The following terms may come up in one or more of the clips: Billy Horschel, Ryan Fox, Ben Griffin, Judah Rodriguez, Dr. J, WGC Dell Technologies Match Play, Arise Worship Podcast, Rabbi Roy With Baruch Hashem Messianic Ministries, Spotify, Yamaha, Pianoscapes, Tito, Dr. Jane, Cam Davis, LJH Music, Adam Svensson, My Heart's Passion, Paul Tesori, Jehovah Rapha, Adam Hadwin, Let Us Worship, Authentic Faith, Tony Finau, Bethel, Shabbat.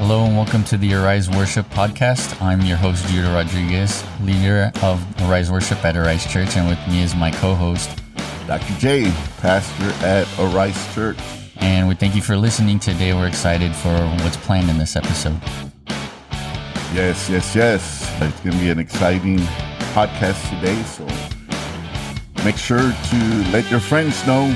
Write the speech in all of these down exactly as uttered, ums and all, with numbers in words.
Hello and welcome to the Arise Worship Podcast. I'm your host, Judah Rodriguez, leader of Arise Worship at Arise Church, and with me is my co-host, Doctor J, pastor at Arise Church. And we thank you for listening today. We're excited for what's planned in this episode. Yes, yes, yes. It's going to be an exciting podcast today, so make sure to let your friends know.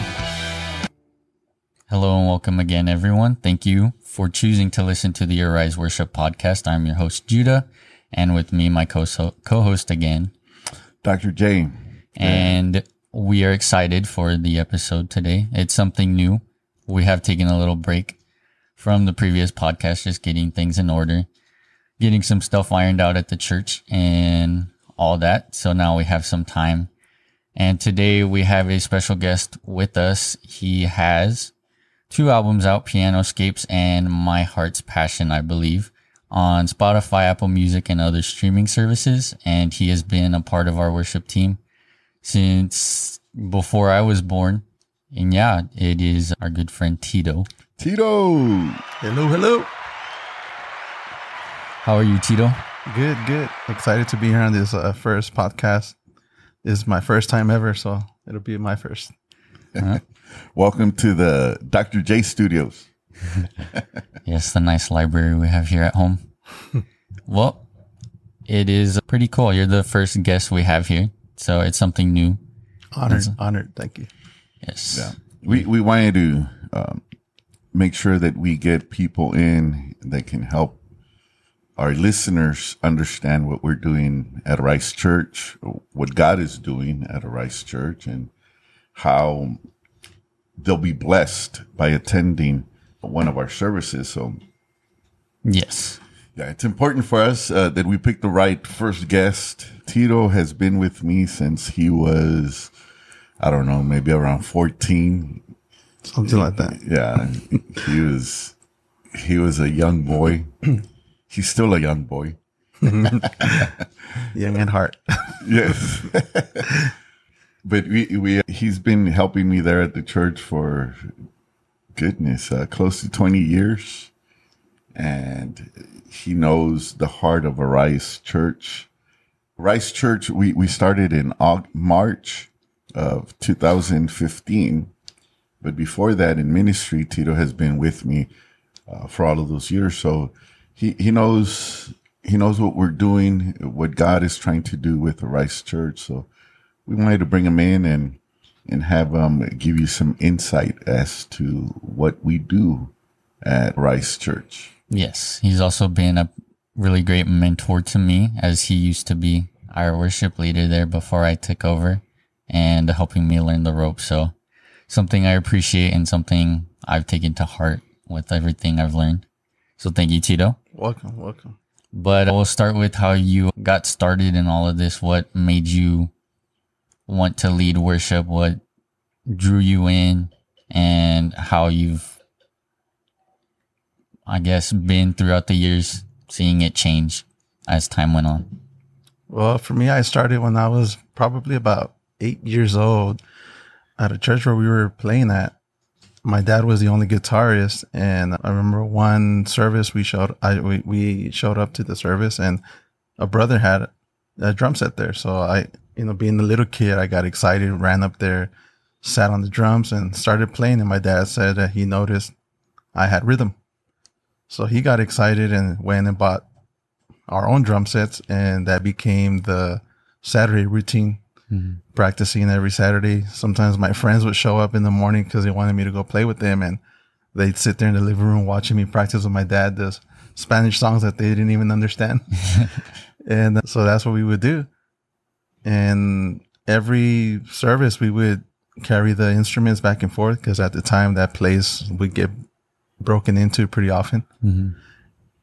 Hello and welcome again, everyone. Thank you for choosing to listen to the Arise Worship Podcast. I'm your host, Judah, and with me, my co-host again, Doctor Jane. And we are excited for the episode today. It's something new. We have taken a little break from the previous podcast, just getting things in order, getting some stuff ironed out at the church and all that. So now we have some time. And today we have a special guest with us. He has two albums out, Pianoscapes and My Heart's Passion, I believe, on Spotify, Apple Music, and other streaming services. And he has been a part of our worship team since before I was born. And yeah, it is our good friend Tito. Tito! Hello, hello. How are you, Tito? Good, good. Excited to be here on this uh, first podcast. This is my first time ever, so it'll be my first. Uh-huh. Welcome to the Doctor J Studios. Yes, the nice library we have here at home. Well, it is pretty cool. You're the first guest we have here, so it's something new. Honored, a- honored. Thank you. Yes. Yeah. We we wanted to um, make sure that we get people in that can help our listeners understand what we're doing at Arise Church, what God is doing at Arise Church, and how they'll be blessed by attending one of our services. So, yes. Yeah, it's important for us uh, that we pick the right first guest. Tito has been with me since he was, I don't know, maybe around fourteen. Something like that. Yeah. he was he was a young boy. He's still a young boy. Young at heart. Yes. But we, we he's been helping me there at the church for, goodness, uh, close to twenty years. And he knows the heart of Arise Church. Arise Church, we, we started in August, March of two thousand fifteen. But before that, in ministry, Tito has been with me uh, for all of those years. So he, he knows he knows what we're doing, what God is trying to do with Arise Church. So we wanted to bring him in and and have um give you some insight as to what we do at Arise Church. Yes, he's also been a really great mentor to me, as he used to be our worship leader there before I took over, and helping me learn the ropes. So something I appreciate and something I've taken to heart with everything I've learned. So thank you, Tito. Welcome, welcome. But we'll start with how you got started in all of this. What made you want to lead worship? What drew you in, and how you've, I guess, been throughout the years seeing it change as time went on? Well, for me, I started when I was probably about eight years old at a church where we were playing at. My dad was the only guitarist, and I remember one service we showed. I we, we showed up to the service, and a brother had a drum set there, so I. You know, being a little kid, I got excited, ran up there, sat on the drums, and started playing. And my dad said that he noticed I had rhythm. So he got excited and went and bought our own drum sets. And that became the Saturday routine, mm-hmm. practicing every Saturday. Sometimes my friends would show up in the morning because they wanted me to go play with them. And they'd sit there in the living room watching me practice with my dad the Spanish songs that they didn't even understand. And so that's what we would do. And every service, we would carry the instruments back and forth, because at the time, that place would get broken into pretty often. Mm-hmm.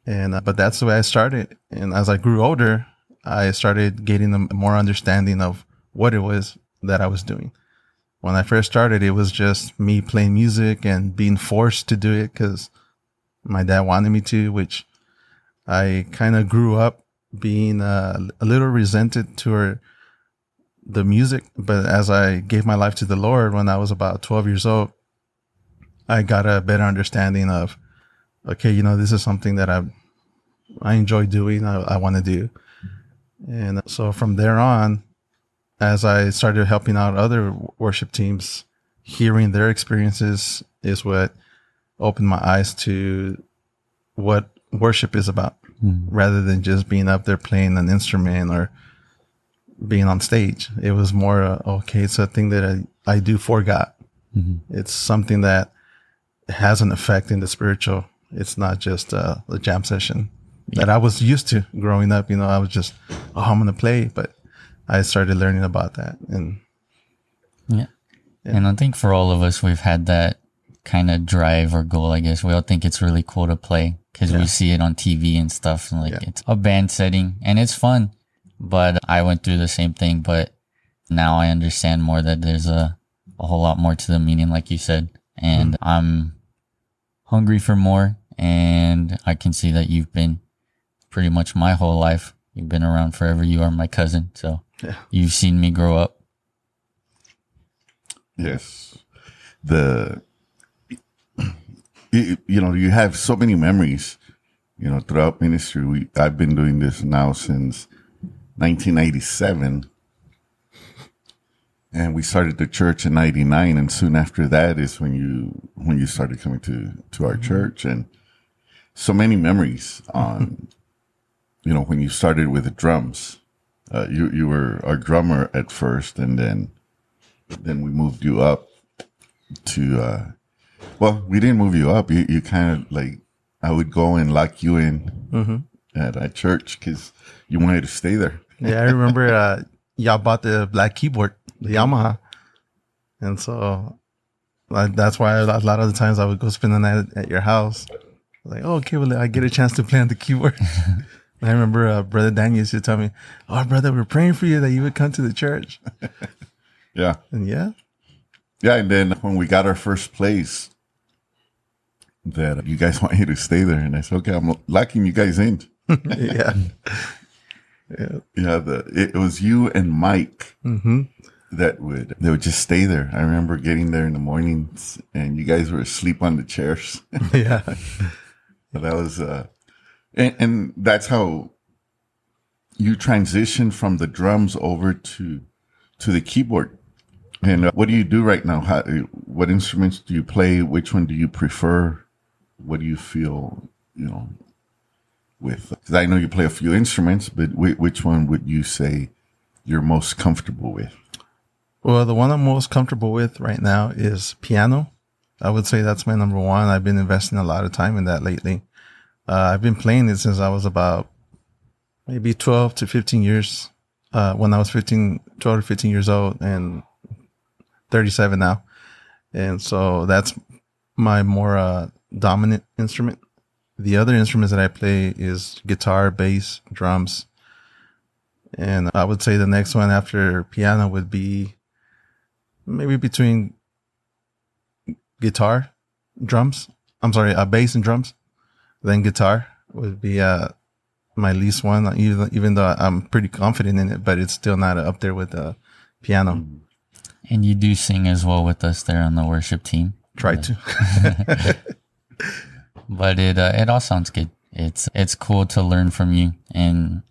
And uh, but that's the way I started. And as I grew older, I started getting a more understanding of what it was that I was doing. When I first started, it was just me playing music and being forced to do it because my dad wanted me to, which I kind of grew up being uh, a little resented to her. The music, but as I gave my life to the Lord when I was about twelve years old, I got a better understanding of okay, you know, this is something that I I enjoy doing, I, I want to do. And so from there on, as I started helping out other worship teams, hearing their experiences is what opened my eyes to what worship is about, mm. rather than just being up there playing an instrument or being on stage. It was more, uh, okay, it's a thing that I, I do for God. Mm-hmm. It's something that has an effect in the spiritual. It's not just uh, a jam session yeah. that I was used to growing up. You know, I was just, oh, I'm going to play. But I started learning about that. And yeah. yeah. And I think for all of us, we've had that kind of drive or goal, I guess. We all think it's really cool to play because yeah. we see it on T V and stuff. And like yeah. it's a band setting and it's fun. But I went through the same thing. But now I understand more that there's a, a whole lot more to the meaning, like you said. And mm-hmm. I'm hungry for more. And I can see that you've been pretty much my whole life. You've been around forever. You are my cousin. So yeah. you've seen me grow up. Yes. The, you, you know, you have so many memories, you know, throughout ministry. We, I've been doing this now since nineteen ninety-seven. And we started the church in ninety-nine, and soon after that is when you when you started coming to, to our mm-hmm. church, and so many memories on, you know, when you started with the drums. Uh, you you were our drummer at first, and then then we moved you up to, uh, well, we didn't move you up. You you kind of like, I would go and lock you in mm-hmm. at our church because you wanted to stay there. Yeah, I remember uh, y'all bought the black keyboard. The Yamaha, and so like, that's why a lot of the times I would go spend the night at, at your house. Like, oh, okay, well, I get a chance to play on the keyboard. I remember uh, Brother Daniel used to tell me, "Oh, brother, we're praying for you that you would come to the church." yeah, and yeah, yeah. And then when we got our first place, that you guys want you to stay there, and I said, "Okay, I'm locking you guys in." yeah, yeah, yeah. The it was you and Mike. Mm-hmm. That would, they would just stay there. I remember getting there in the mornings and you guys were asleep on the chairs. yeah. But that was, uh, and, and that's how you transitioned from the drums over to, to the keyboard. And uh, what do you do right now? How, what instruments do you play? Which one do you prefer? What do you feel, you know, with? Because I know you play a few instruments, but w- which one would you say you're most comfortable with? Well, the one I'm most comfortable with right now is piano. I would say that's my number one. I've been investing a lot of time in that lately. Uh, I've been playing it since I was about maybe twelve to fifteen years. Uh, when I was fifteen, twelve to fifteen years old, and thirty-seven now. And so that's my more uh, dominant instrument. The other instruments that I play is guitar, bass, drums. And I would say the next one after piano would be maybe between guitar, drums, I'm sorry, uh, bass and drums. Then guitar would be uh, my least one, even, even though I'm pretty confident in it, but it's still not up there with the uh, piano. And you do sing as well with us there on the worship team. Try but, to. But it uh, it all sounds good. It's It's cool to learn from you, and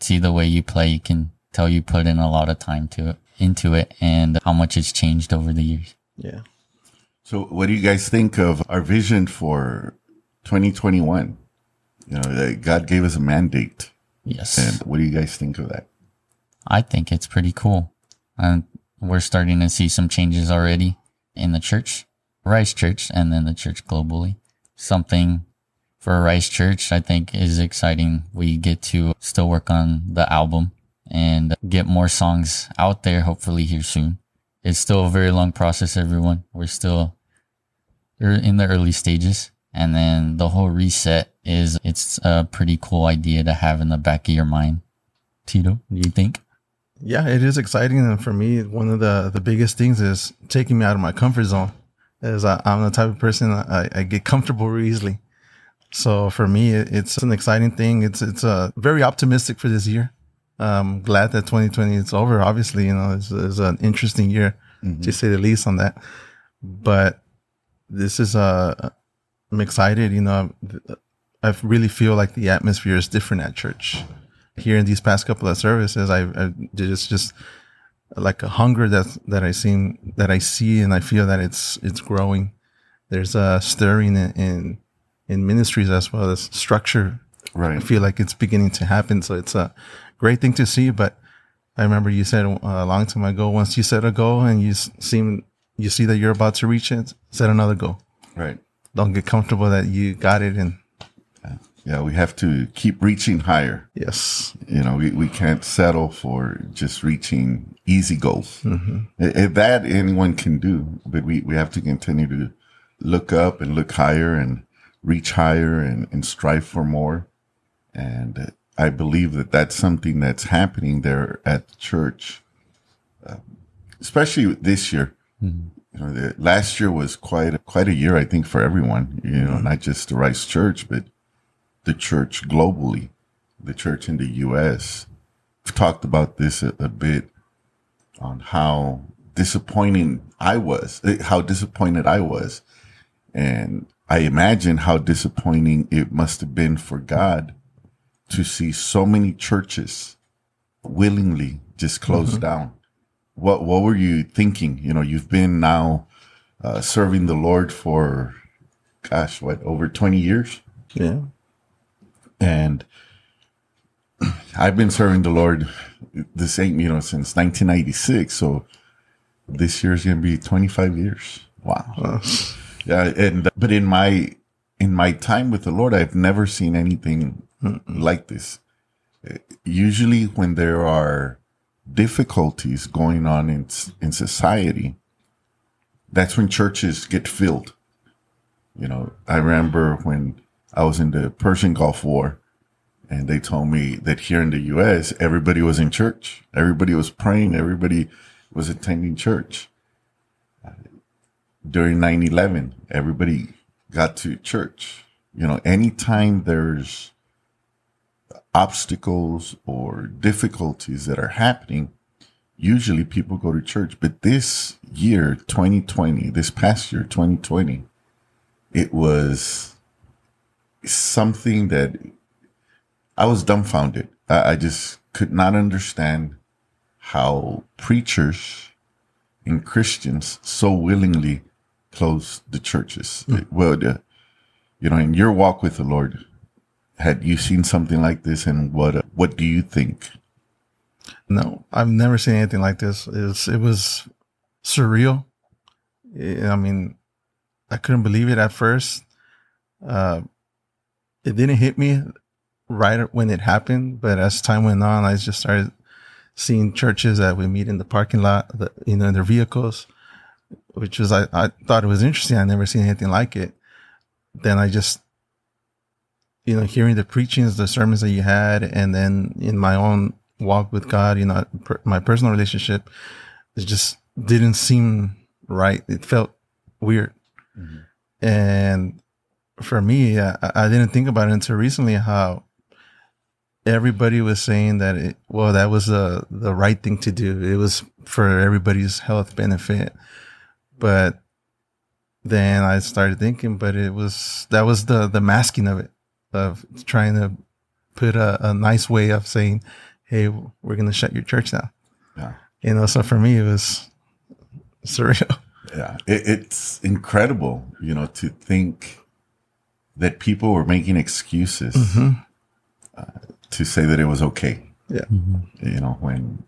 see the way you play. You can tell you put in a lot of time to it, into it, and how much it's changed over the years. Yeah. So what do you guys think of our vision for twenty twenty-one? You know, God gave us a mandate. Yes. And what do you guys think of that? I think it's pretty cool. Um, we're starting to see some changes already in the church, Rice Church, and then the church globally. Something for Rice Church, I think, is exciting. We get to still work on the album and get more songs out there, hopefully here soon. It's still a very long process, everyone. We're still in the early stages. And then the whole reset is, it's a pretty cool idea to have in the back of your mind. Tito, do you think? Yeah, it is exciting. And for me, one of the, the biggest things is taking me out of my comfort zone. As I, I'm the type of person, I, I get comfortable really easily. So for me, it's an exciting thing. It's it's uh, very optimistic for this year. I'm glad that twenty twenty is over. Obviously, you know, it's, it's an interesting year, mm-hmm. to say the least on that. But this is a I'm excited. You know, I really feel like the atmosphere is different at church. Here in these past couple of services, I, I just just like a hunger that that I seen that I see, and I feel that it's it's growing. There's a stirring in in, in ministries as well as structure. Right. I feel like it's beginning to happen, so it's a great thing to see. But I remember you said a long time ago, once you set a goal and you seem you see that you're about to reach it, set another goal. Right. Don't get comfortable that you got it. And yeah, we have to keep reaching higher. Yes. You know, we, we can't settle for just reaching easy goals. Mm-hmm. If that anyone can do, but we, we have to continue to look up and look higher and reach higher and, and strive for more. And I believe that that's something that's happening there at the church, uh, especially this year. Mm-hmm. You know, the, last year was quite a, quite a year, I think, for everyone, you know, mm-hmm. not just the Rice Church, but the church globally, the church in the U S. We've talked about this a, a bit on how disappointing I was, how disappointed I was. And I imagine how disappointing it must have been for God to see so many churches willingly just close mm-hmm. down. What what were you thinking? You know, you've been now uh, serving the Lord for, gosh, what, over twenty years? Yeah. And I've been serving the Lord the same, you know, since nineteen ninety-six. So this year is going to be twenty-five years. Wow. Wow. Yeah. And, but in my, in my time with the Lord, I've never seen anything Mm-mm. like this. Usually when there are difficulties going on in, in society, that's when churches get filled. You know, I remember when I was in the Persian Gulf War, and they told me that here in the U S, everybody was in church. Everybody was praying. Everybody was attending church. During nine eleven, everybody got to church. You know, anytime there's obstacles or difficulties that are happening, usually people go to church. But this year, twenty twenty, this past year, twenty twenty, it was something that I was dumbfounded. I, I just could not understand how preachers and Christians so willingly close the churches. Mm. Well, the, you know, in your walk with the Lord, had you seen something like this, and what uh, what do you think? No, I've never seen anything like this. It was, it was surreal. I mean, I couldn't believe it at first. Uh, It didn't hit me right when it happened, but as time went on, I just started seeing churches that we meet in the parking lot, the, you know, in their vehicles, which was, I, I thought it was interesting. I never seen anything like it. Then I just, you know, hearing the preachings, the sermons that you had, and then in my own walk with God, you know, per, my personal relationship, it just didn't seem right. It felt weird. Mm-hmm. And for me, I, I didn't think about it until recently, how everybody was saying that, it, well, that was the, the right thing to do. It was for everybody's health benefit. But then I started thinking, but it was, that was the, the masking of it, of trying to put a, a nice way of saying, hey, we're going to shut your church down. Yeah. You know, so for me, it was surreal. Yeah. It, it's incredible, you know, to think that people were making excuses mm-hmm. uh, to say that it was okay. Yeah, mm-hmm. You know, when,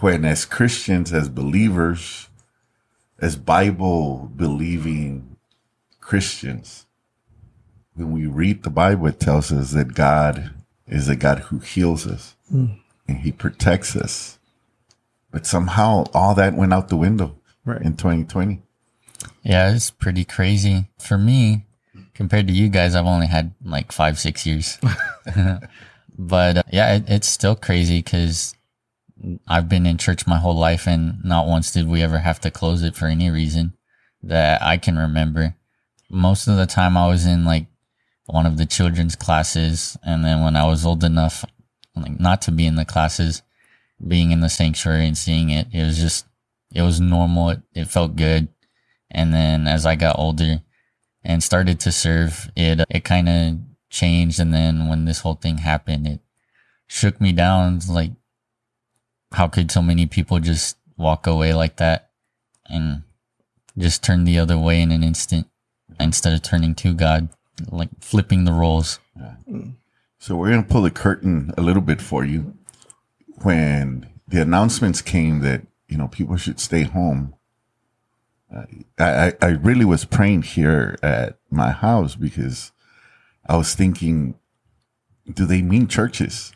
when as Christians, as believers, as Bible-believing Christians, when we read the Bible, it tells us that God is a God who heals us mm. and He protects us. But somehow all that went out the window right. in twenty twenty. Yeah, it's pretty crazy for me. Compared to you guys, I've only had like five, six years. But uh, yeah, it, it's still crazy because I've been in church my whole life, and not once did we ever have to close it for any reason that I can remember. Most of the time I was in like one of the children's classes. And then when I was old enough, like not to be in the classes, being in the sanctuary and seeing it, it was just, it was normal. It, it felt good. And then as I got older, and started to serve, it it kind of changed. And then when this whole thing happened, it shook me down. Like, how could so many people just walk away like that and just turn the other way in an instant instead of turning to God, like flipping the roles. So we're going to pull the curtain a little bit for you. When the announcements came that, you know, people should stay home, uh, I, I really was praying here at my house because I was thinking, do they mean churches?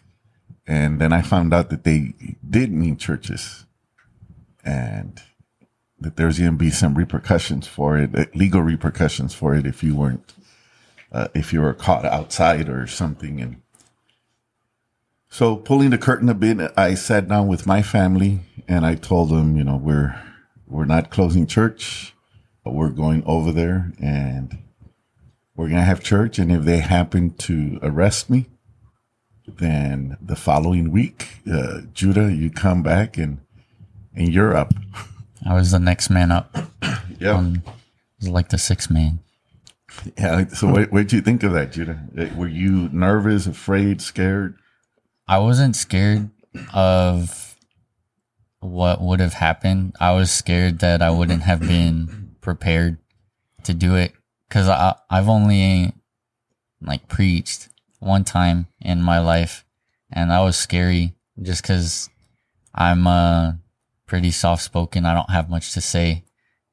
And then I found out that they did mean churches and that there's going to be some repercussions for it, legal repercussions for it if you weren't, uh, if you were caught outside or something. And so pulling the curtain a bit, I sat down with my family and I told them, you know, we're, we're not closing church, but we're going over there and we're going to have church. And if they happen to arrest me, then the following week, uh, Judah, you come back and, and you're up. I was the next man up. Yeah. Um, I was like the sixth man. Yeah. So what did you think of that, Judah? Were you nervous, afraid, scared? I wasn't scared of what would have happened. I was scared that I wouldn't have been prepared to do it because I've only like preached one time in my life, and that was scary just because I'm uh pretty soft-spoken. I don't have much to say,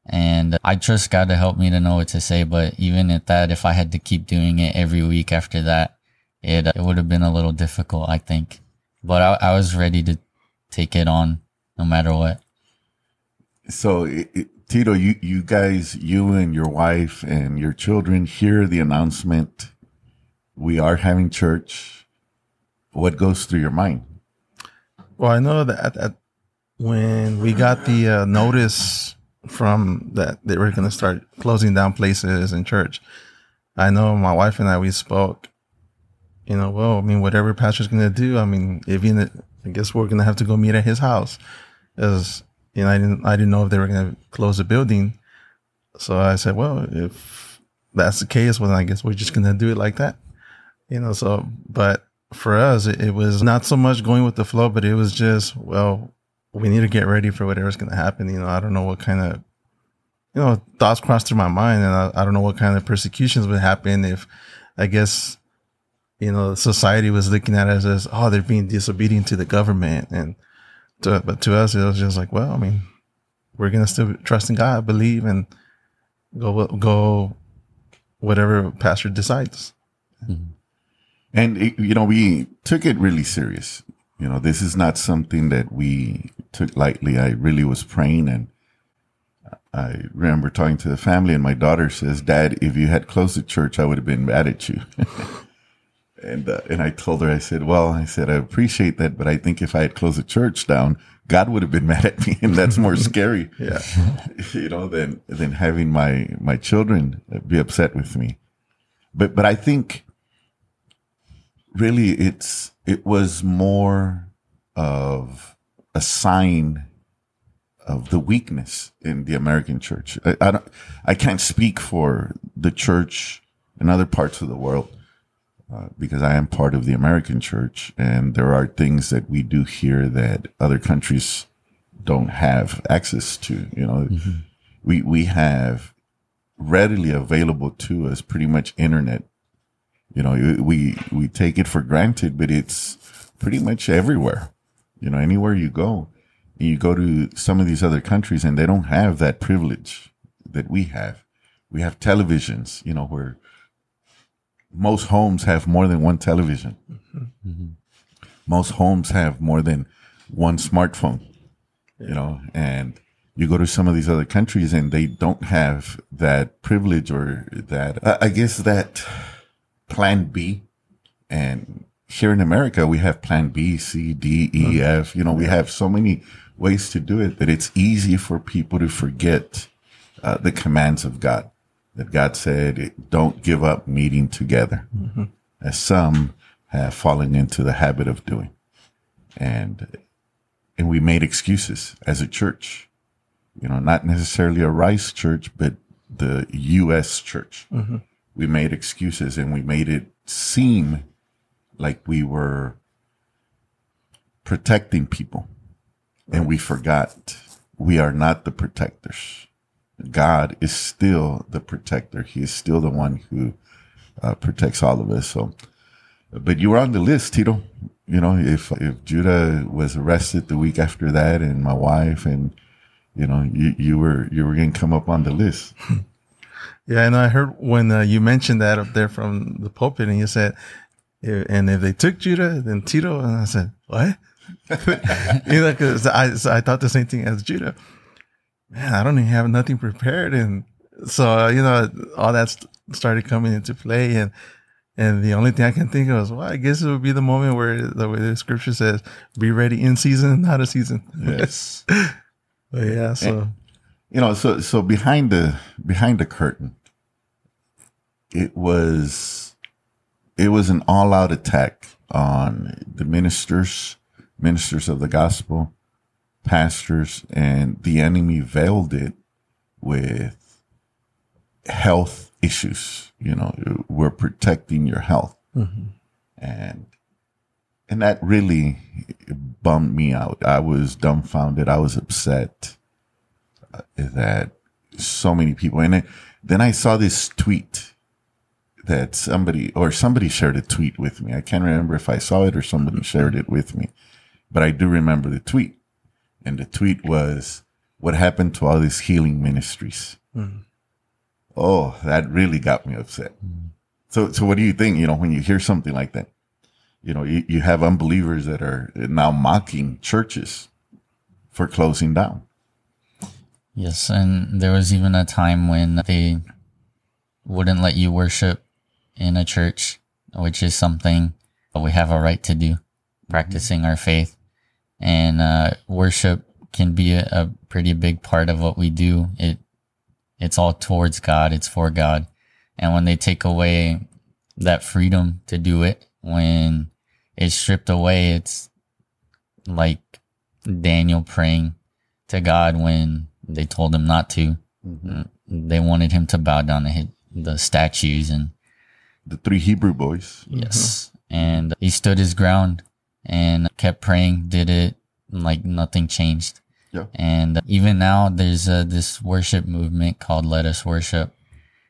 and I trust God to help me to know what to say. But even at that, if I had to keep doing it every week after that, it it would have been a little difficult, I think. But I, I was ready to take it on no matter what. So, it, it, Tito, you, you guys, you and your wife and your children hear the announcement, we are having church. What goes through your mind? Well, I know that at, at when we got the uh, notice from that they were going to start closing down places in church, I know my wife and I, we spoke, you know, well, I mean, whatever pastor's going to do, I mean, if you, I guess we're going to have to go meet at his house. As you know, I didn't, I didn't know if they were going to close the building. So I said, well, if that's the case, well, I guess we're just going to do it like that, you know. So, but for us, it, it was not so much going with the flow, but it was just, well, we need to get ready for whatever's going to happen. You know, I don't know what kind of, you know, thoughts crossed through my mind. And I, I don't know what kind of persecutions would happen if, I guess, you know, society was looking at us as, oh, they're being disobedient to the government. And to, but to us, it was just like, well, I mean, we're going to still trust in God, believe, and go, go whatever pastor decides. Mm-hmm. And, it, you know, we took it really serious. You know, this is not something that we took lightly. I really was praying, and I remember talking to the family, and my daughter says, Dad, if you had closed the church, I would have been mad at you. and uh, and I told her, I said, well, I said, I appreciate that, but I think if I had closed the church down, God would have been mad at me, and that's more scary, yeah, you know, than than having my, my children be upset with me. But but I think really it's it was more of a sign of the weakness in the American church. I, I don't, I can't speak for the church in other parts of the world uh, because I am part of the American church, and there are things that we do here that other countries don't have access to. You know, mm-hmm. we we have readily available to us pretty much internet. You know, we we take it for granted, but it's pretty much everywhere. You know, anywhere you go, you go to some of these other countries and they don't have that privilege that we have. We have televisions, you know, where most homes have more than one television. Mm-hmm. Mm-hmm. Most homes have more than one smartphone, you know, and you go to some of these other countries and they don't have that privilege or that, I guess that... Plan B. And here in America, we have Plan B, C, D, E, F. You know, we have so many ways to do it that it's easy for people to forget uh, the commands of God. That God said, don't give up meeting together, mm-hmm. as some have fallen into the habit of doing. And and we made excuses as a church. You know, not necessarily a Rice church, but the U S church. Mm-hmm. We made excuses and we made it seem like we were protecting people. Right. And we forgot we are not the protectors. God is still the protector. He is still the one who uh, protects all of us. So, but you were on the list, Tito. You know, if if Judah was arrested the week after that, and my wife, and you know, you you were you were going to come up on the list. Yeah, and I heard when uh, you mentioned that up there from the pulpit, and you said, "And if they took Judah, then Tito," and I said, "What?" You know, because I so I thought the same thing as Judah. Man, I don't even have nothing prepared, and so you know, all that st- started coming into play, and. And the only thing I can think of is, well, I guess it would be the moment where the way the scripture says, be ready in season, not a season. Yes. But yeah. So, and, you know, so, so behind the, behind the curtain, it was, it was an all out attack on the ministers, ministers of the gospel, pastors, and the enemy veiled it with health issues. You know, we're protecting your health. Mm-hmm. And and that really bummed me out. I was dumbfounded. I was upset that so many people. And I, then I saw this tweet that somebody or somebody shared a tweet with me. I can't remember if I saw it or somebody mm-hmm. shared it with me, but I do remember the tweet. And the tweet was, "What happened to all these healing ministries?" Mm-hmm. Oh, that really got me upset. So, so what do you think, you know, when you hear something like that? You know, you, you have unbelievers that are now mocking churches for closing down. Yes, and there was even a time when they wouldn't let you worship in a church, which is something we have a right to do, practicing mm-hmm. our faith. And uh, worship can be a, a pretty big part of what we do. It It's all towards God. It's for God. And when they take away that freedom to do it, when it's stripped away, it's like Daniel praying to God when they told him not to. Mm-hmm. They wanted him to bow down to the statues and the three Hebrew boys. Yes. Mm-hmm. And he stood his ground and kept praying, did it like nothing changed. Yeah. And even now, there's uh, this worship movement called Let Us Worship,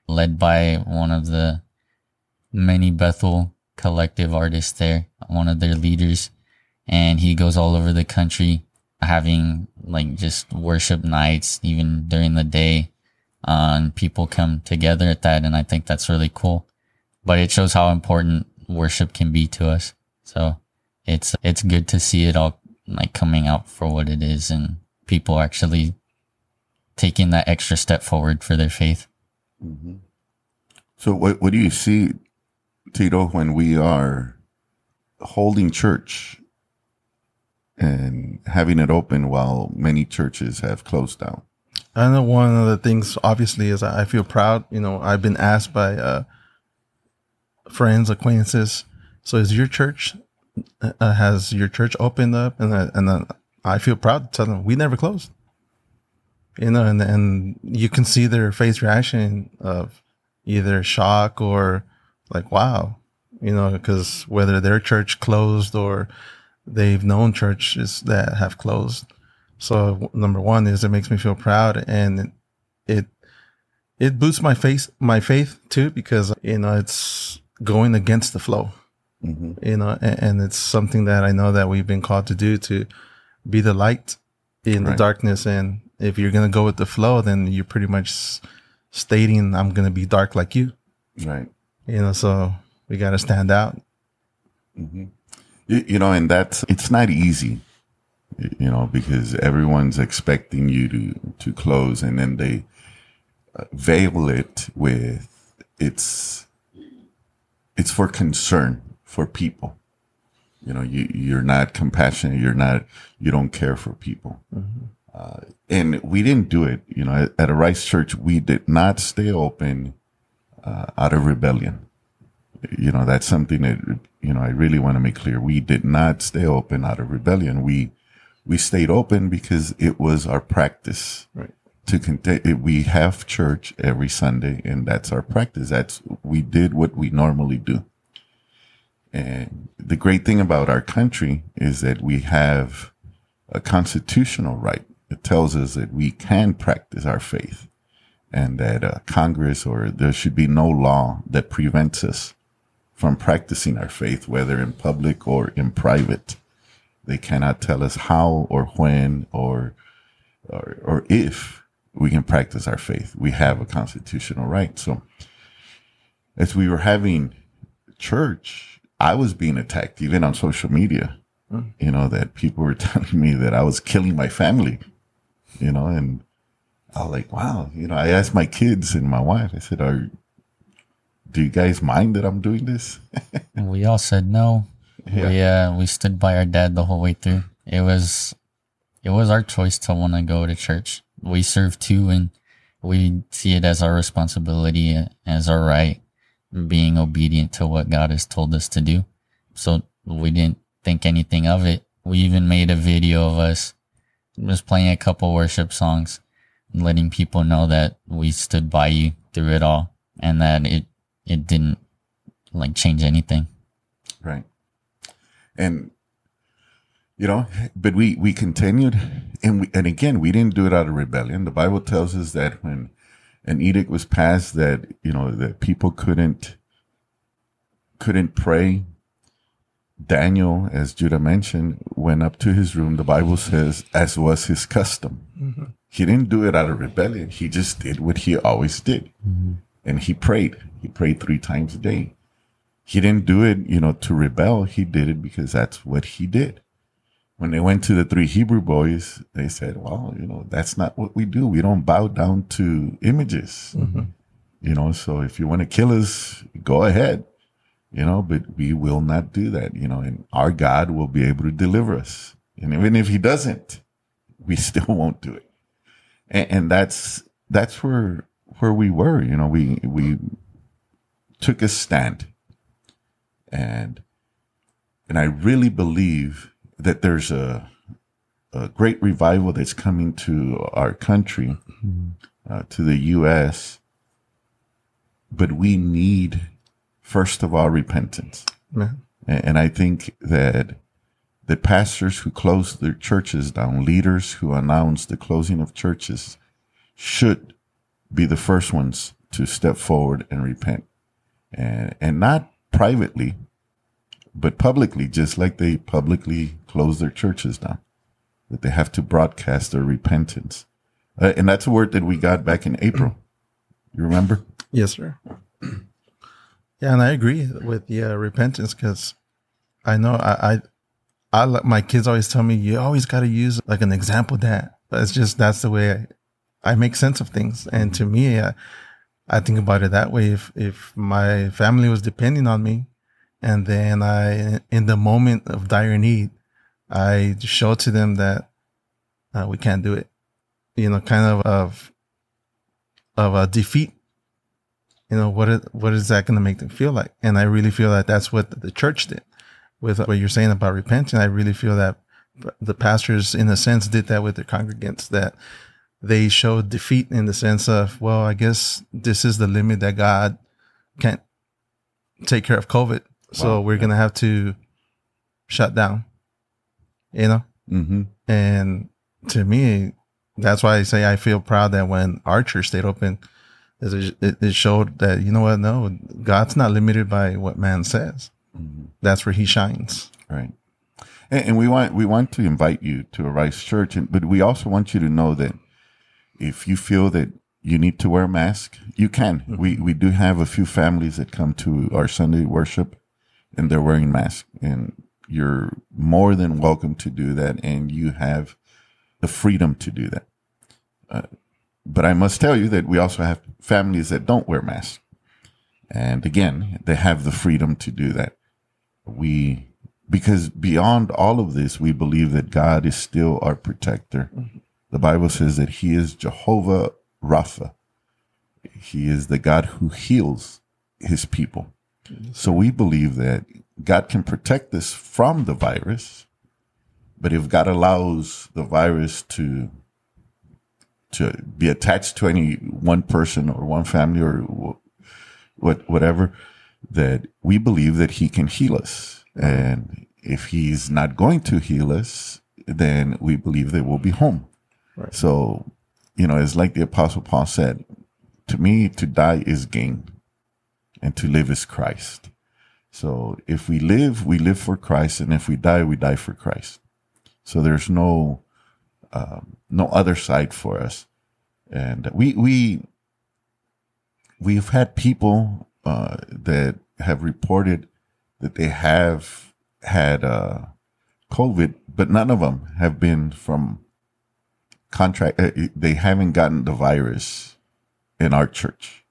led by one of the many Bethel collective artists there, one of their leaders. And he goes all over the country having like just worship nights, even during the day. Uh, and people come together at that. And I think that's really cool. But it shows how important worship can be to us. So it's it's good to see it all like coming out for what it is, and people actually taking that extra step forward for their faith. Mm-hmm. So what, what do you see, Tito, when we are holding church and having it open while many churches have closed down? I know one of the things, obviously, is I feel proud. You know, I've been asked by uh, friends, acquaintances, so is your church, uh, has your church opened up? And then, and then I feel proud to tell them we never closed, you know, and and you can see their face reaction of either shock or like, wow, you know, because whether their church closed or they've known churches that have closed. So number one is it makes me feel proud, and it it boosts my faith, my faith too, because, you know, it's going against the flow, mm-hmm. you know, and, and it's something that I know that we've been called to do, to be the light in right. the darkness. And if you're going to go with the flow, then you're pretty much stating, I'm going to be dark like you. Right. You know, so we got to stand out. Mm-hmm. You, you know, and that's, it's not easy, you know, because everyone's expecting you to, to close, and then they veil it with it's, it's for concern for people. You know, you, you're not compassionate. You're not, you don't care for people. Mm-hmm. Uh, and we didn't do it. You know, at, at Arise Church, we did not stay open uh, out of rebellion. You know, that's something that, you know, I really want to make clear. We did not stay open out of rebellion. We, we stayed open because it was our practice. Right. to continue. We have church every Sunday, and that's our practice. That's we did what we normally do. And the great thing about our country is that we have a constitutional right. It tells us that we can practice our faith, and that uh, Congress or there should be no law that prevents us from practicing our faith, whether in public or in private. They cannot tell us how or when or or, or if we can practice our faith. We have a constitutional right. So as we were having church, I was being attacked even on social media, mm. you know, that people were telling me that I was killing my family, you know, and I was like, wow, you know, I asked my kids and my wife, I said, Are, do you guys mind that I'm doing this? And we all said no. Yeah. We, uh, we stood by our dad the whole way through. It was, it was our choice to want to go to church. We serve too, and we see it as our responsibility, as our right, being obedient to what God has told us to do. So we didn't think anything of it. We even made a video of us just playing a couple worship songs, letting people know that we stood by you through it all, and that it it didn't like change anything. Right. And you know, but we we continued, and we and again we didn't do it out of rebellion. The Bible tells us that when an edict was passed that, you know, that people couldn't couldn't pray, Daniel, as Judah mentioned, went up to his room. The Bible says, as was his custom. Mm-hmm. He didn't do it out of rebellion. He just did what he always did. Mm-hmm. And he prayed. He prayed three times a day. He didn't do it, you know, to rebel. He did it because that's what he did. When they went to the three Hebrew boys, they said, well, you know, that's not what we do. We don't bow down to images. Mm-hmm. You know, so if you want to kill us, go ahead. You know, but we will not do that, you know, and our God will be able to deliver us. And even if he doesn't, we still won't do it. And, and that's that's where where we were, you know, we we took a stand. And and I really believe that there's a a great revival that's coming to our country, uh, to the U S, but we need, first of all, repentance. Mm-hmm. And I think that the pastors who close their churches down, leaders who announce the closing of churches, should be the first ones to step forward and repent. And, and not privately, but publicly, just like they publicly close their churches down, that they have to broadcast their repentance. Uh, and that's a word that we got back in April. You remember? Yes, sir. Yeah, and I agree with the uh, repentance, because I know I, I, I, my kids always tell me, you always got to use like an example, Dad. It's just, that's the way I, I make sense of things. And to me, I, I think about it that way. If, if my family was depending on me, and then I, in the moment of dire need, I show to them that uh, we can't do it, you know, kind of of, of a defeat. You know, what is, what is that going to make them feel like? And I really feel that that's what the church did with what you're saying about repenting. I really feel that the pastors, in a sense, did that with their congregants, that they showed defeat in the sense of, well, I guess this is the limit that God can't take care of COVID. So wow. We're going to have to shut down, you know? Mm-hmm. And to me, that's why I say I feel proud that when our church stayed open, it showed that, you know what, no, God's not limited by what man says. Mm-hmm. That's where he shines. Right. And, and we want we want to invite you to Arise Church, and, but we also want you to know that if you feel that you need to wear a mask, you can. Mm-hmm. We, we do have a few families that come to our Sunday worship, and they're wearing masks. And you're more than welcome to do that, and you have the freedom to do that. Uh, But I must tell you that we also have families that don't wear masks. And again, they have the freedom to do that. We, because beyond all of this, we believe that God is still our protector. Mm-hmm. The Bible says that he is Jehovah Rapha. He is the God who heals his people. Mm-hmm. So we believe that God can protect us from the virus, but if God allows the virus to to be attached to any one person or one family or what, whatever, that we believe that he can heal us. And if he's not going to heal us, then we believe that we'll be home. Right. So, you know, it's like the Apostle Paul said, to me, to die is gain and to live is Christ. So if we live, we live for Christ. And if we die, we die for Christ. So there's no um, no other side for us. And we, we, we've had people uh, that have reported that they have had uh, COVID, but none of them have been from contract. Uh, they haven't gotten the virus in our church.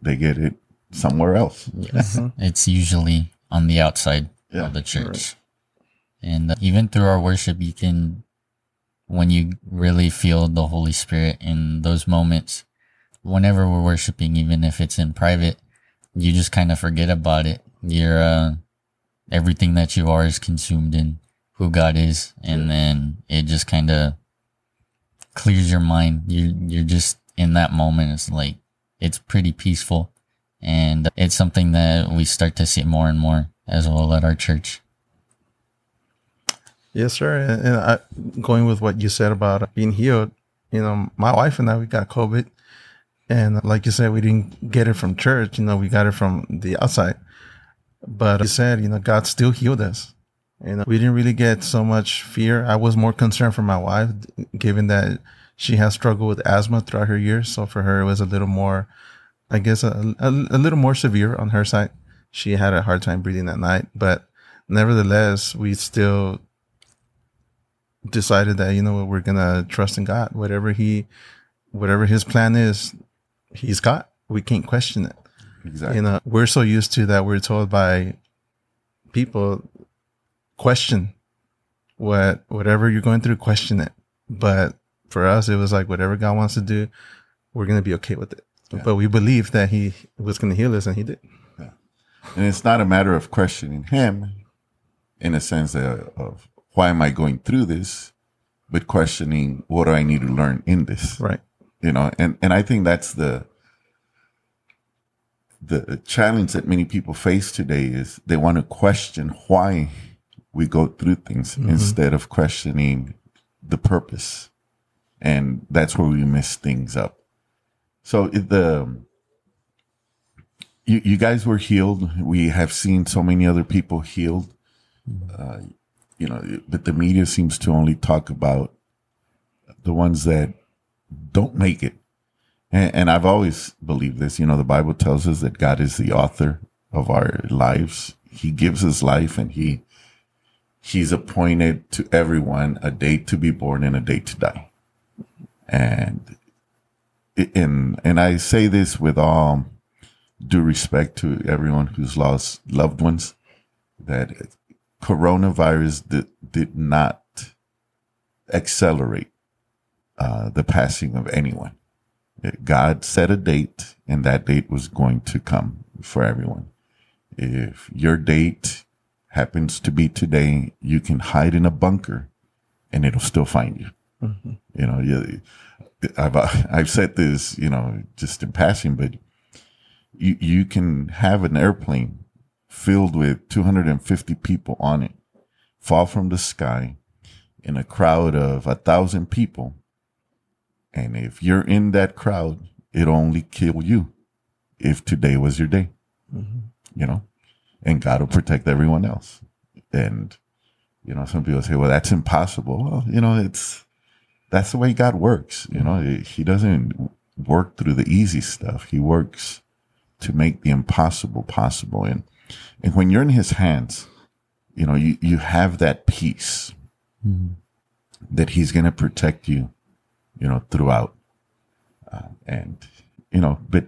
They get it somewhere else. Yes. Mm-hmm. It's usually on the outside yeah, of the church. Right. And even through our worship, you can, when you really feel the Holy Spirit in those moments, whenever we're worshiping, even if it's in private, you just kind of forget about it. You're, uh, everything that you are is consumed in who God is. And yeah. then it just kind of clears your mind. You're, you're just in that moment. It's like, it's pretty peaceful. And it's something that we start to see more and more as well at our church. Yes, sir. And I, going with what you said about being healed, you know, my wife and I, we got COVID. And like you said, we didn't get it from church. You know, we got it from the outside. But you said, you know, God still healed us. You know, we didn't really get so much fear. I was more concerned for my wife, given that she has struggled with asthma throughout her years. So for her, it was a little more, I guess, a, a, a little more severe on her side. She had a hard time breathing at night. But nevertheless, we still decided that, you know what, we're gonna trust in God. Whatever he, whatever his plan is, he's got. We can't question it. Exactly. You know, we're so used to that. We're told by people, question what whatever you're going through, question it. But for us, it was like whatever God wants to do, we're gonna be okay with it. Yeah. But we believed that he was gonna heal us, and he did. Yeah. And it's not a matter of questioning him, in a sense of, why am I going through this? But questioning, what do I need to learn in this? Right. You know, and, and I think that's the the challenge that many people face today is they want to question why we go through things mm-hmm. instead of questioning the purpose. And that's where we mess things up. So the you, you guys were healed. We have seen so many other people healed. Uh, You know, but the media seems to only talk about the ones that don't make it. And, and I've always believed this. You know, the Bible tells us that God is the author of our lives. He gives us life, and he he's appointed to everyone a day to be born and a day to die. And and and I say this with all due respect to everyone who's lost loved ones, that coronavirus did, did not accelerate uh, the passing of anyone. God set a date, and that date was going to come for everyone. If your date happens to be today, you can hide in a bunker, and it'll still find you. Mm-hmm. You know, you, I've I've said this, you know, just in passing, but you you can have an airplane filled with two hundred fifty people on it, fall from the sky in a crowd of a thousand people. And if you're in that crowd, it'll only kill you if today was your day, mm-hmm. you know, and God will protect everyone else. And, you know, some people say, well, that's impossible. Well, you know, it's, that's the way God works. You know, he doesn't work through the easy stuff. He works to make the impossible possible. And, And when you're in his hands, you know, you, you have that peace mm-hmm. that he's going to protect you, you know, throughout. Uh, and, you know, but,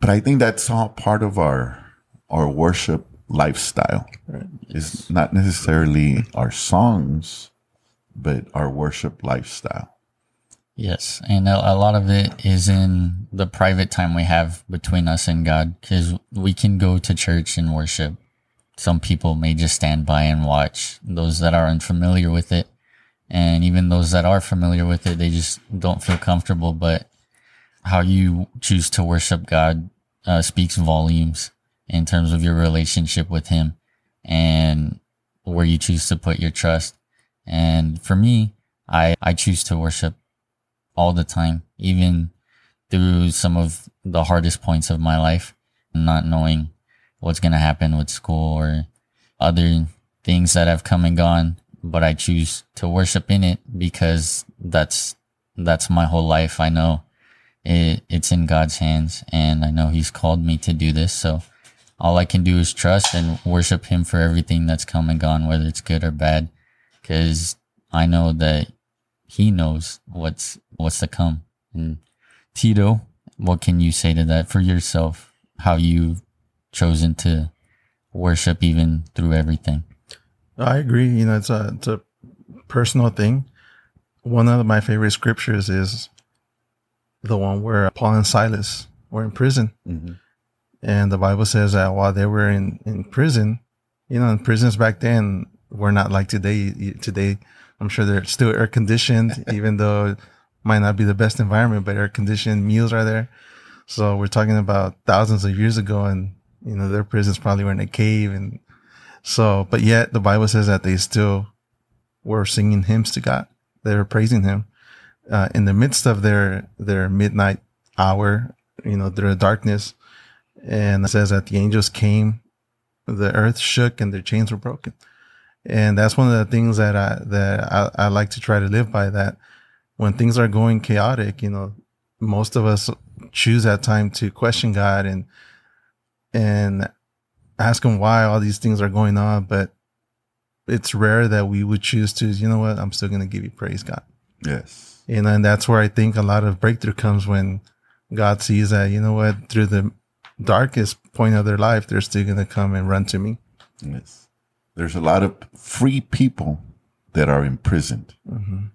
but I think that's all part of our, our worship lifestyle. Right. It's not necessarily our songs, but our worship lifestyle. Yes. And a lot of it is in the private time we have between us and God, because we can go to church and worship. Some people may just stand by and watch. Those that are unfamiliar with it And even those that are familiar with it, they just don't feel comfortable. But how you choose to worship God uh, speaks volumes in terms of your relationship with Him and where you choose to put your trust. And for me, I, I choose to worship all the time, even through some of the hardest points of my life, not knowing what's going to happen with school or other things that have come and gone. But I choose to worship in it because that's that's my whole life. I know it, it's in God's hands, and I know He's called me to do this. So all I can do is trust and worship Him for everything that's come and gone, whether it's good or bad, because I know that He knows what's what's to come. And Tito, what can you say to that for yourself, how you've chosen to worship even through everything? I agree. You know, it's a, it's a personal thing. One of my favorite scriptures is the one where Paul and Silas were in prison. Mm-hmm. And the Bible says that while they were in, in prison, you know, and prisons back then were not like today. Today, I'm sure they're still air conditioned, even though it might not be the best environment, but air conditioned meals are there. So we're talking about thousands of years ago, and, you know, their prisons probably were in a cave. And so, but yet the Bible says that they still were singing hymns to God. They were praising Him uh, in the midst of their, their midnight hour, you know, through the darkness. And it says that the angels came, the earth shook, and their chains were broken. And that's one of the things that I, that I, I like to try to live by, that when things are going chaotic, you know, most of us choose that time to question God and, and, ask Him why all these things are going on, but it's rare that we would choose to, you know what, I'm still going to give you praise, God. Yes. You know, and that's where I think a lot of breakthrough comes, when God sees that, you know what, through the darkest point of their life, they're still going to come and run to me. Yes. There's a lot of free people that are imprisoned. Mm-hmm.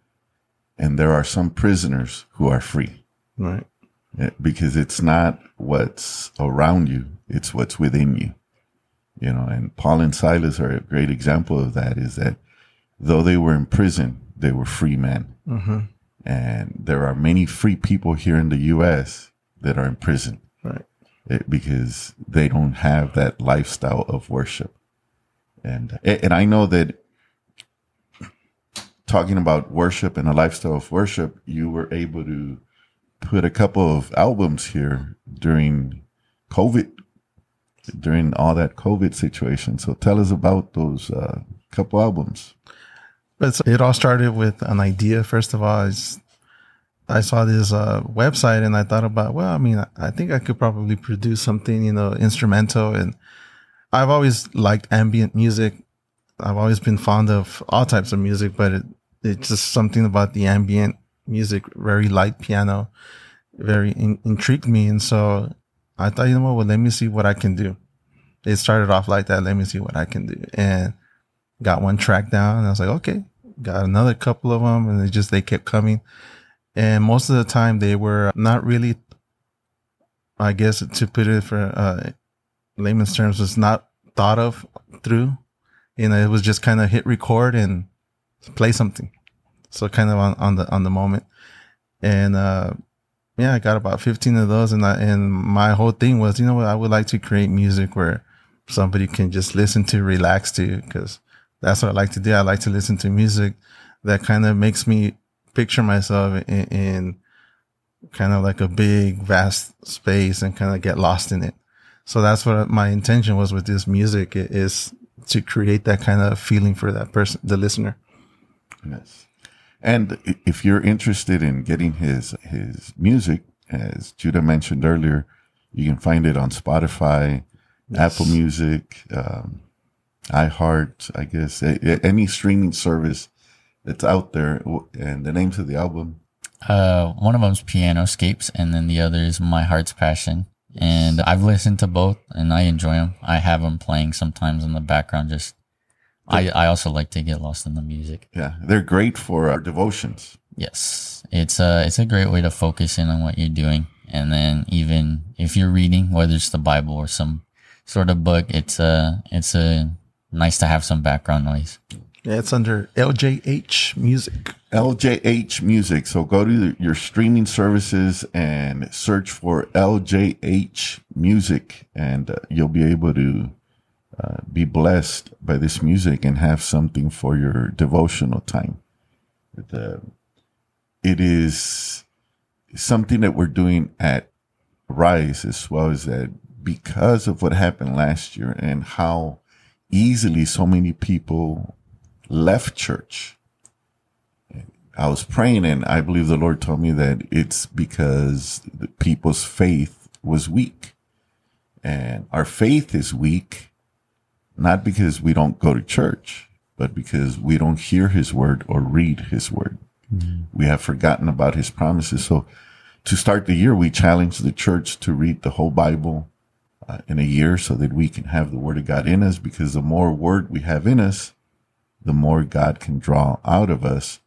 And there are some prisoners who are free. Right. Because it's not what's around you, it's what's within you. You know, and Paul and Silas are a great example of that, is that though they were in prison, they were free men. Mm-hmm. And there are many free people here in the U S that are in prison, right? It, because they don't have that lifestyle of worship. And, and I know that talking about worship and a lifestyle of worship, you were able to put a couple of albums here during COVID during all that COVID situation. So tell us about those uh, couple albums. It all started with an idea. First of all, I saw this uh, website, and I thought about, well, I mean, I think I could probably produce something, you know, instrumental. And I've always liked ambient music. I've always been fond of all types of music, but it, it's just something about the ambient music, very light piano, very in- intrigued me. And so I thought, you know what, well, let me see what I can do. It started off like that. Let me see what I can do. And got one track down, and I was like, okay, got another couple of them. And they just, they kept coming. And most of the time they were not really, I guess, to put it for uh, layman's terms, was not thought of through. You know, it was just kind of hit record and play something. So kind of on, on the, on the moment. And, uh, yeah, I got about fifteen of those, and I, and my whole thing was, you know what, I would like to create music where somebody can just listen to, relax to, because that's what I like to do. I like to listen to music that kind of makes me picture myself in, in kind of like a big, vast space and kind of get lost in it. So that's what my intention was with this music, is to create that kind of feeling for that person, the listener. Yes. And if you're interested in getting his his music, as Judah mentioned earlier, you can find it on Spotify, yes, Apple Music, um, iHeart, I guess, a, a, any streaming service that's out there. And the names of the album? Uh, one of them's Pianoscapes, and then the other is My Heart's Passion. And I've listened to both, and I enjoy them. I have them playing sometimes in the background, just I, I also like to get lost in the music. Yeah, they're great for our devotions. Yes, it's a, it's a great way to focus in on what you're doing. And then even if you're reading, whether it's the Bible or some sort of book, it's a, it's a nice to have some background noise. Yeah, it's under L J H Music. L J H Music. So go to your streaming services and search for L J H Music, and uh, you'll be able to uh, be blessed by this music and have something for your devotional time. It, uh, it is something that we're doing at Rise, as well as that, because of what happened last year and how easily so many people left church. I was praying, and I believe the Lord told me that it's because the people's faith was weak. And our faith is weak, not because we don't go to church, but because we don't hear his word or read his word. Mm-hmm. We have forgotten about his promises. So to start the year, we challenge the church to read the whole Bible uh, in a year, so that we can have the word of God in us, because the more word we have in us, the more God can draw out of us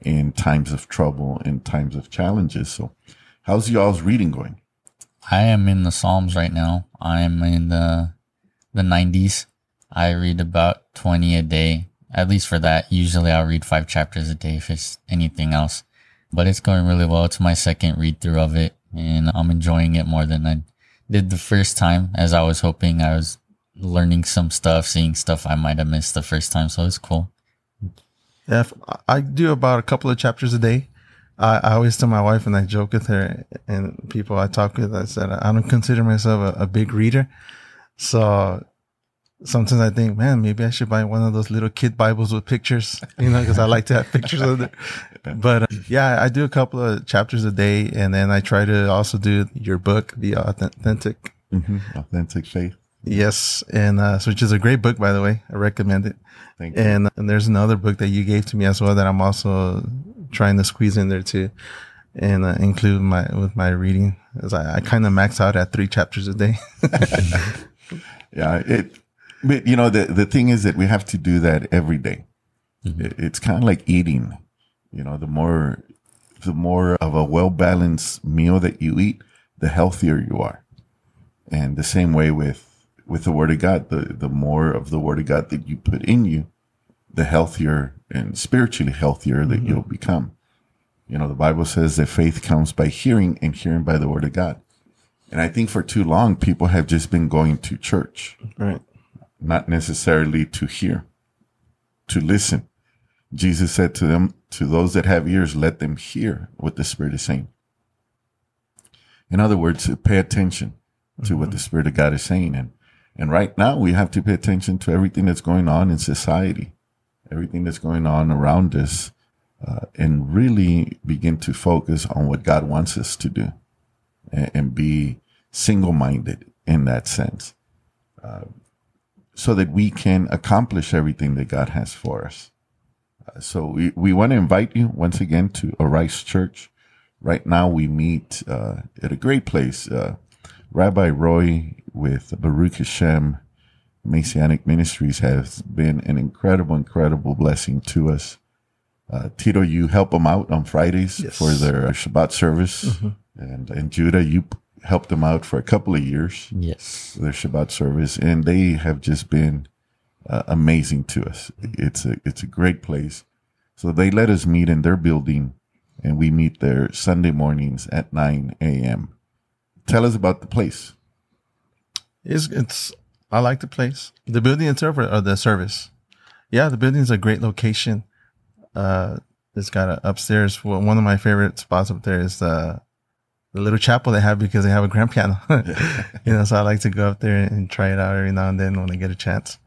in times of trouble, in times of challenges. So how's y'all's reading going? I am in the Psalms right now. I am in the the nineties. I read about twenty a day, at least for that. Usually I'll read five chapters a day if it's anything else. But it's going really well. It's my second read through of it, and I'm enjoying it more than I did the first time, as I was hoping. I was learning some stuff, seeing stuff I might have missed the first time, so it's cool. Yeah, I do about a couple of chapters a day. I, I always tell my wife, and I joke with her and people I talk with, I said, I don't consider myself a, a big reader. So sometimes I think, man, maybe I should buy one of those little kid Bibles with pictures, you know, because I like to have pictures of it. But uh, yeah, I do a couple of chapters a day, and then I try to also do your book, The Authentic. Mm-hmm. Authentic Faith. Yes, and uh, so, which is a great book, by the way. I recommend it. Thank you. And, and there's another book that you gave to me as well that I'm also trying to squeeze in there too, and uh, include my with my reading, as I, I kind of max out at three chapters a day. Yeah, it. But you know, the the thing is that we have to do that every day. Mm-hmm. It, it's kind of like eating. You know, the more the more of a well balanced meal that you eat, the healthier you are. And the same way with. With the word of God, the, the more of the word of God that you put in you, the healthier and spiritually healthier that mm-hmm. you'll become. You know, the Bible says that faith comes by hearing, and hearing by the word of God. And I think for too long, people have just been going to church, right? Not necessarily to hear, to listen. Jesus said to them, to those that have ears, let them hear what the Spirit is saying. In other words, pay attention to mm-hmm. what the Spirit of God is saying. And And right now, we have to pay attention to everything that's going on in society, everything that's going on around us, uh, and really begin to focus on what God wants us to do, and, and be single-minded in that sense, uh, so that we can accomplish everything that God has for us. Uh, so we, we want to invite you once again to Arise Church. Right now, we meet uh, at a great place, uh, Rabbi Roy with Baruch Hashem Messianic Ministries has been an incredible, incredible blessing to us. Uh, Tito, you help them out on Fridays yes. for their Shabbat service. Mm-hmm. And, and Judah, you helped them out for a couple of years. Yes. Their Shabbat service. And they have just been uh, amazing to us. It's a, it's a great place. So they let us meet in their building, and we meet there Sunday mornings at nine a.m. Tell us about the place. It's, it's, I like the place. The building itself, or the service. Yeah, the building is a great location. Uh, it's got an upstairs. One of my favorite spots up there is the, the little chapel they have, because they have a grand piano. You know, so I like to go up there and try it out every now and then when I get a chance.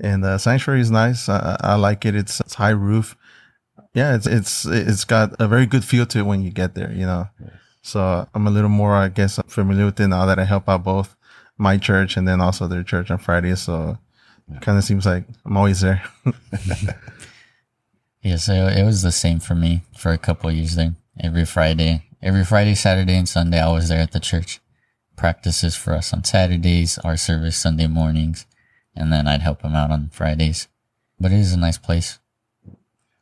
And the sanctuary is nice. I, I like it. It's, it's high roof. Yeah, it's, it's, it's got a very good feel to it when you get there, you know. Yes. So I'm a little more, I guess, familiar with it now that I help out both my church and then also their church on Fridays. So it kind of seems like I'm always there. Yeah, so it was the same for me for a couple of years there. Every Friday, every Friday, Saturday, and Sunday, I was there at the church. Practices for us on Saturdays, our service Sunday mornings, and then I'd help them out on Fridays. But it is a nice place.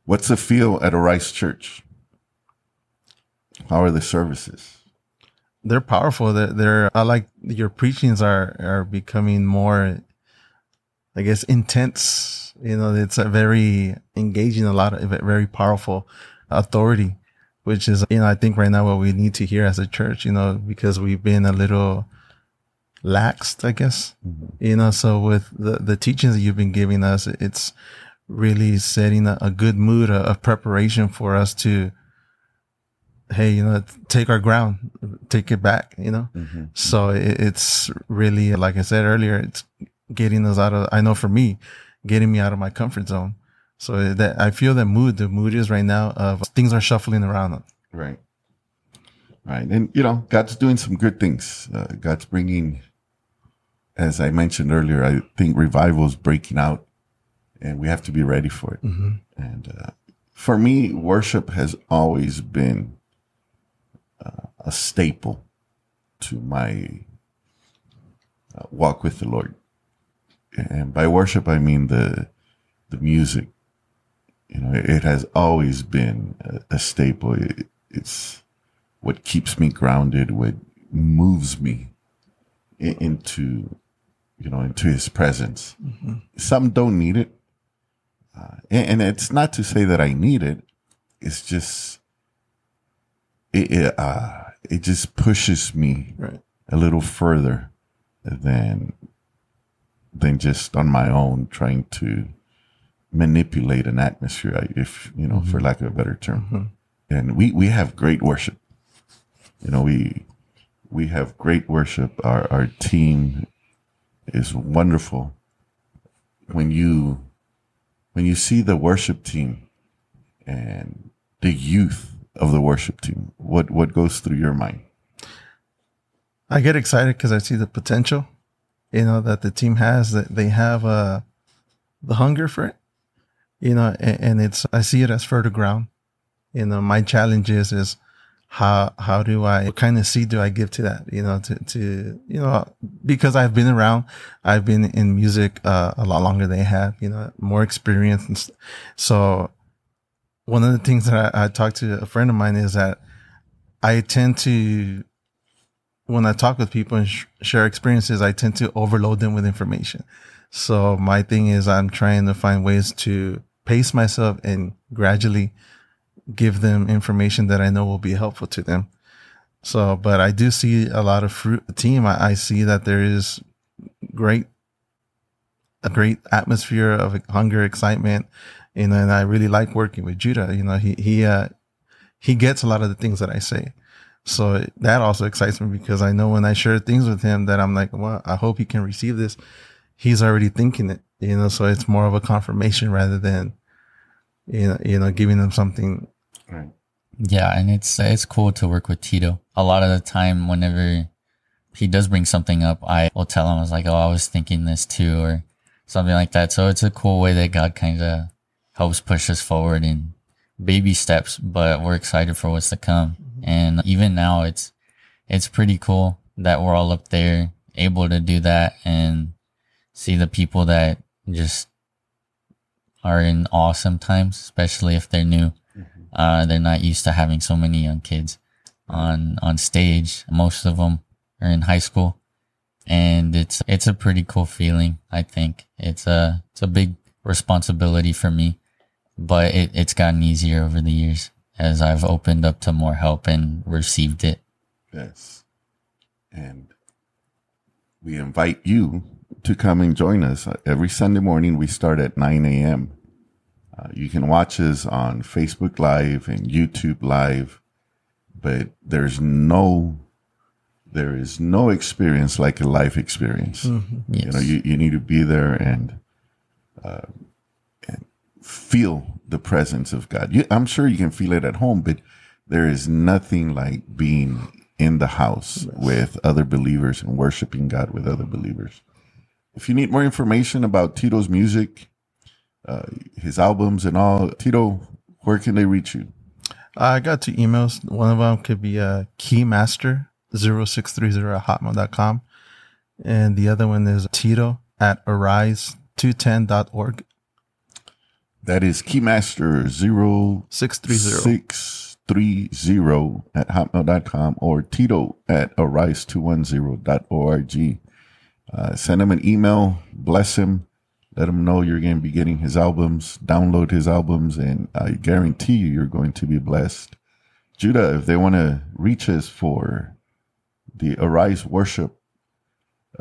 What's the feel at Arise Church? How are the services? They're powerful. They're, they're I like your preachings are, are becoming more I guess, intense. You know, it's a very engaging, a lot of very powerful authority, which is, you know, I think right now what we need to hear as a church, you know, because we've been a little laxed, I guess, mm-hmm. you know, so with the, the teachings that you've been giving us, it's really setting a, a good mood of preparation for us to, hey, you know, take our ground, take it back, you know? Mm-hmm. So it, it's really, like I said earlier, it's getting us out of, I know for me, getting me out of my comfort zone. So that I feel that mood, the mood is right now of things are shuffling around. Right. Right. And, you know, God's doing some good things. Uh, God's bringing, as I mentioned earlier, I think revival is breaking out and we have to be ready for it. Mm-hmm. And uh, for me, worship has always been uh, a staple to my uh, walk with the Lord. And by worship, I mean the the music. You know, it has always been a, a staple. It, it's what keeps me grounded, what moves me in, into, you know, into His presence. Mm-hmm. Some don't need it, uh, and, and it's not to say that I need it. It's just it it, uh, it just pushes me right. a little further than. than just on my own trying to manipulate an atmosphere, if you know, mm-hmm. for lack of a better term. Mm-hmm. And we, we have great worship. You know, we we have great worship. Our our team is wonderful. When you when you see the worship team and the youth of the worship team, what what goes through your mind? I get excited because I see the potential. You know, that the team has, that they have uh, the hunger for it, you know, and, and it's, I see it as fertile ground. You know, my challenge is, is how, how do I, what kind of seed do I give to that, you know, to, to you know, because I've been around, I've been in music uh, a lot longer than they have, you know, more experience. And st- so one of the things that I, I talked to a friend of mine is that I tend to, when I talk with people and sh- share experiences, I tend to overload them with information. So my thing is I'm trying to find ways to pace myself and gradually give them information that I know will be helpful to them. So, but I do see a lot of fruit team. I, I see that there is great, a great atmosphere of hunger, excitement. You know, and I really like working with Judah. You know, he, he, uh, he gets a lot of the things that I say. So that also excites me because I know when I share things with him that I'm like, well, I hope he can receive this. He's already thinking it, you know, so it's more of a confirmation rather than, you know, you know, giving them something. Right. Yeah. And it's, it's cool to work with Tito. A lot of the time, whenever he does bring something up, I will tell him, I was like, oh, I was thinking this too, or something like that. So it's a cool way that God kind of helps push us forward in baby steps, but we're excited for what's to come. And even now it's, it's pretty cool that we're all up there able to do that and see the people that just are in awe sometimes, especially if they're new. Mm-hmm. Uh, they're not used to having so many young kids on, on stage. Most of them are in high school and it's, it's a pretty cool feeling. I think it's a, it's a big responsibility for me, but it, it's gotten easier over the years. As I've opened up to more help and received it. Yes. And we invite you to come and join us. Every Sunday morning, we start at nine a.m. Uh, you can watch us on Facebook Live and YouTube Live, but there's no, there is no experience like a live experience. Mm-hmm. Yes. You know, you, you need to be there and, uh, and feel the presence of God. You, I'm sure you can feel it at home, but there is nothing like being in the house yes. with other believers and worshiping God with other believers. If you need more information about Tito's music, uh, his albums and all, Tito, where can they reach you? I got two emails. One of them could be uh, keymaster zero six three zero at hotmail dot com. And the other one is Tito at arise two ten dot org. That is keymaster zero six three zero at hotmail dot com or Tito at arise two ten dot org. Uh, send him an email, bless him, Let him know you're going to be getting his albums. Download his albums, and I guarantee you, you're going to be blessed. Judah, if they want to reach us for the Arise Worship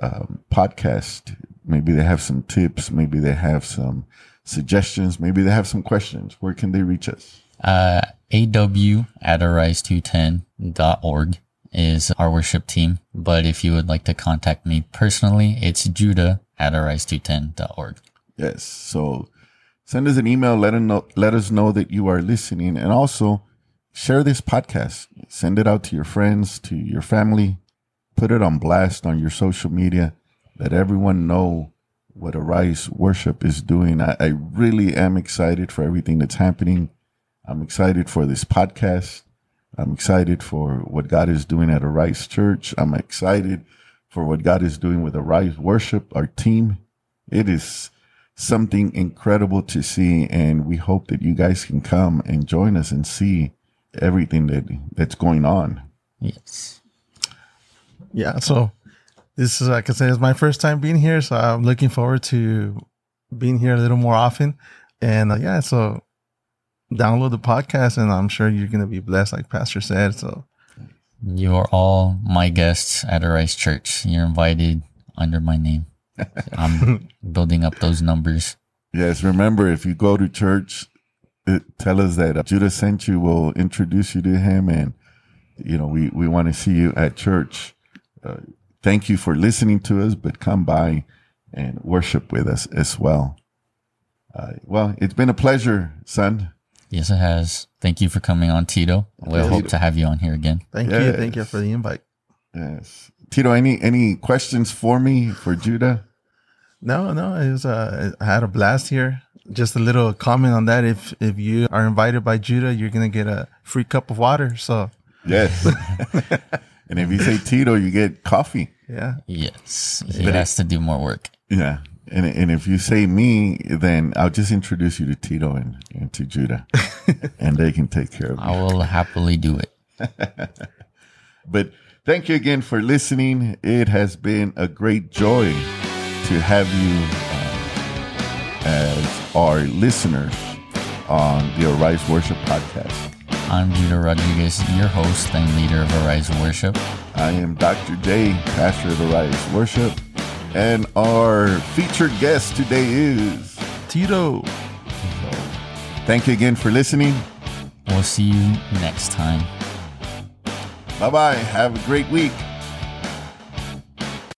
um, podcast, maybe they have some tips, maybe they have some suggestions, maybe they have some questions. Where can they reach us? Uh, A W at arise two ten dot org is our worship team. But if you would like to contact me personally, it's Judah at arise two ten dot org. Yes. So send us an email. Let us know, let us know that you are listening. And also share this podcast. Send it out to your friends, to your family. Put it on blast on your social media. Let everyone know what Arise Worship is doing. I, I really am excited for everything that's happening. I'm excited for this podcast. I'm excited for what God is doing at Arise Church. I'm excited for what God is doing with Arise Worship, our team. It is something incredible to see, and we hope that you guys can come and join us and see everything that that's going on. Yes. Yeah, so this is, like I said, it's my first time being here, so I'm looking forward to being here a little more often. And uh, yeah, so download the podcast, and I'm sure you're going to be blessed, like Pastor said. So you are all my guests at Arise Church. You're invited under my name. I'm building up those numbers. Yes, remember, if you go to church, it, tell us that Judah sent you. We'll introduce you to him, and you know we, we want to see you at church. Uh, thank you for listening to us, but come by and worship with us as well. Uh, well, it's been a pleasure, son. Yes, it has. Thank you for coming on, Tito. We'll hope to have you on here again. Thank yes. you. Thank you for the invite. Yes. Tito, any any questions for me, for Judah? No, no. It was, uh, I had a blast here. Just a little comment on that. If if you are invited by Judah, you're going to get a free cup of water. So yes. And if you say Tito, you get coffee. Yeah. Yes. He but has it, to do more work. Yeah. And and if you say me, then I'll just introduce you to Tito and, and to Judah, and they can take care of you. I will happily do it. But thank you again for listening. It has been a great joy to have you uh, as our listeners on the Arise Worship Podcast. I'm Judah Rodriguez, your host and leader of Arise Worship. I am Doctor J, pastor of Arise Worship. And our featured guest today is Tito. So, thank you again for listening. We'll see you next time. Bye-bye. Have a great week.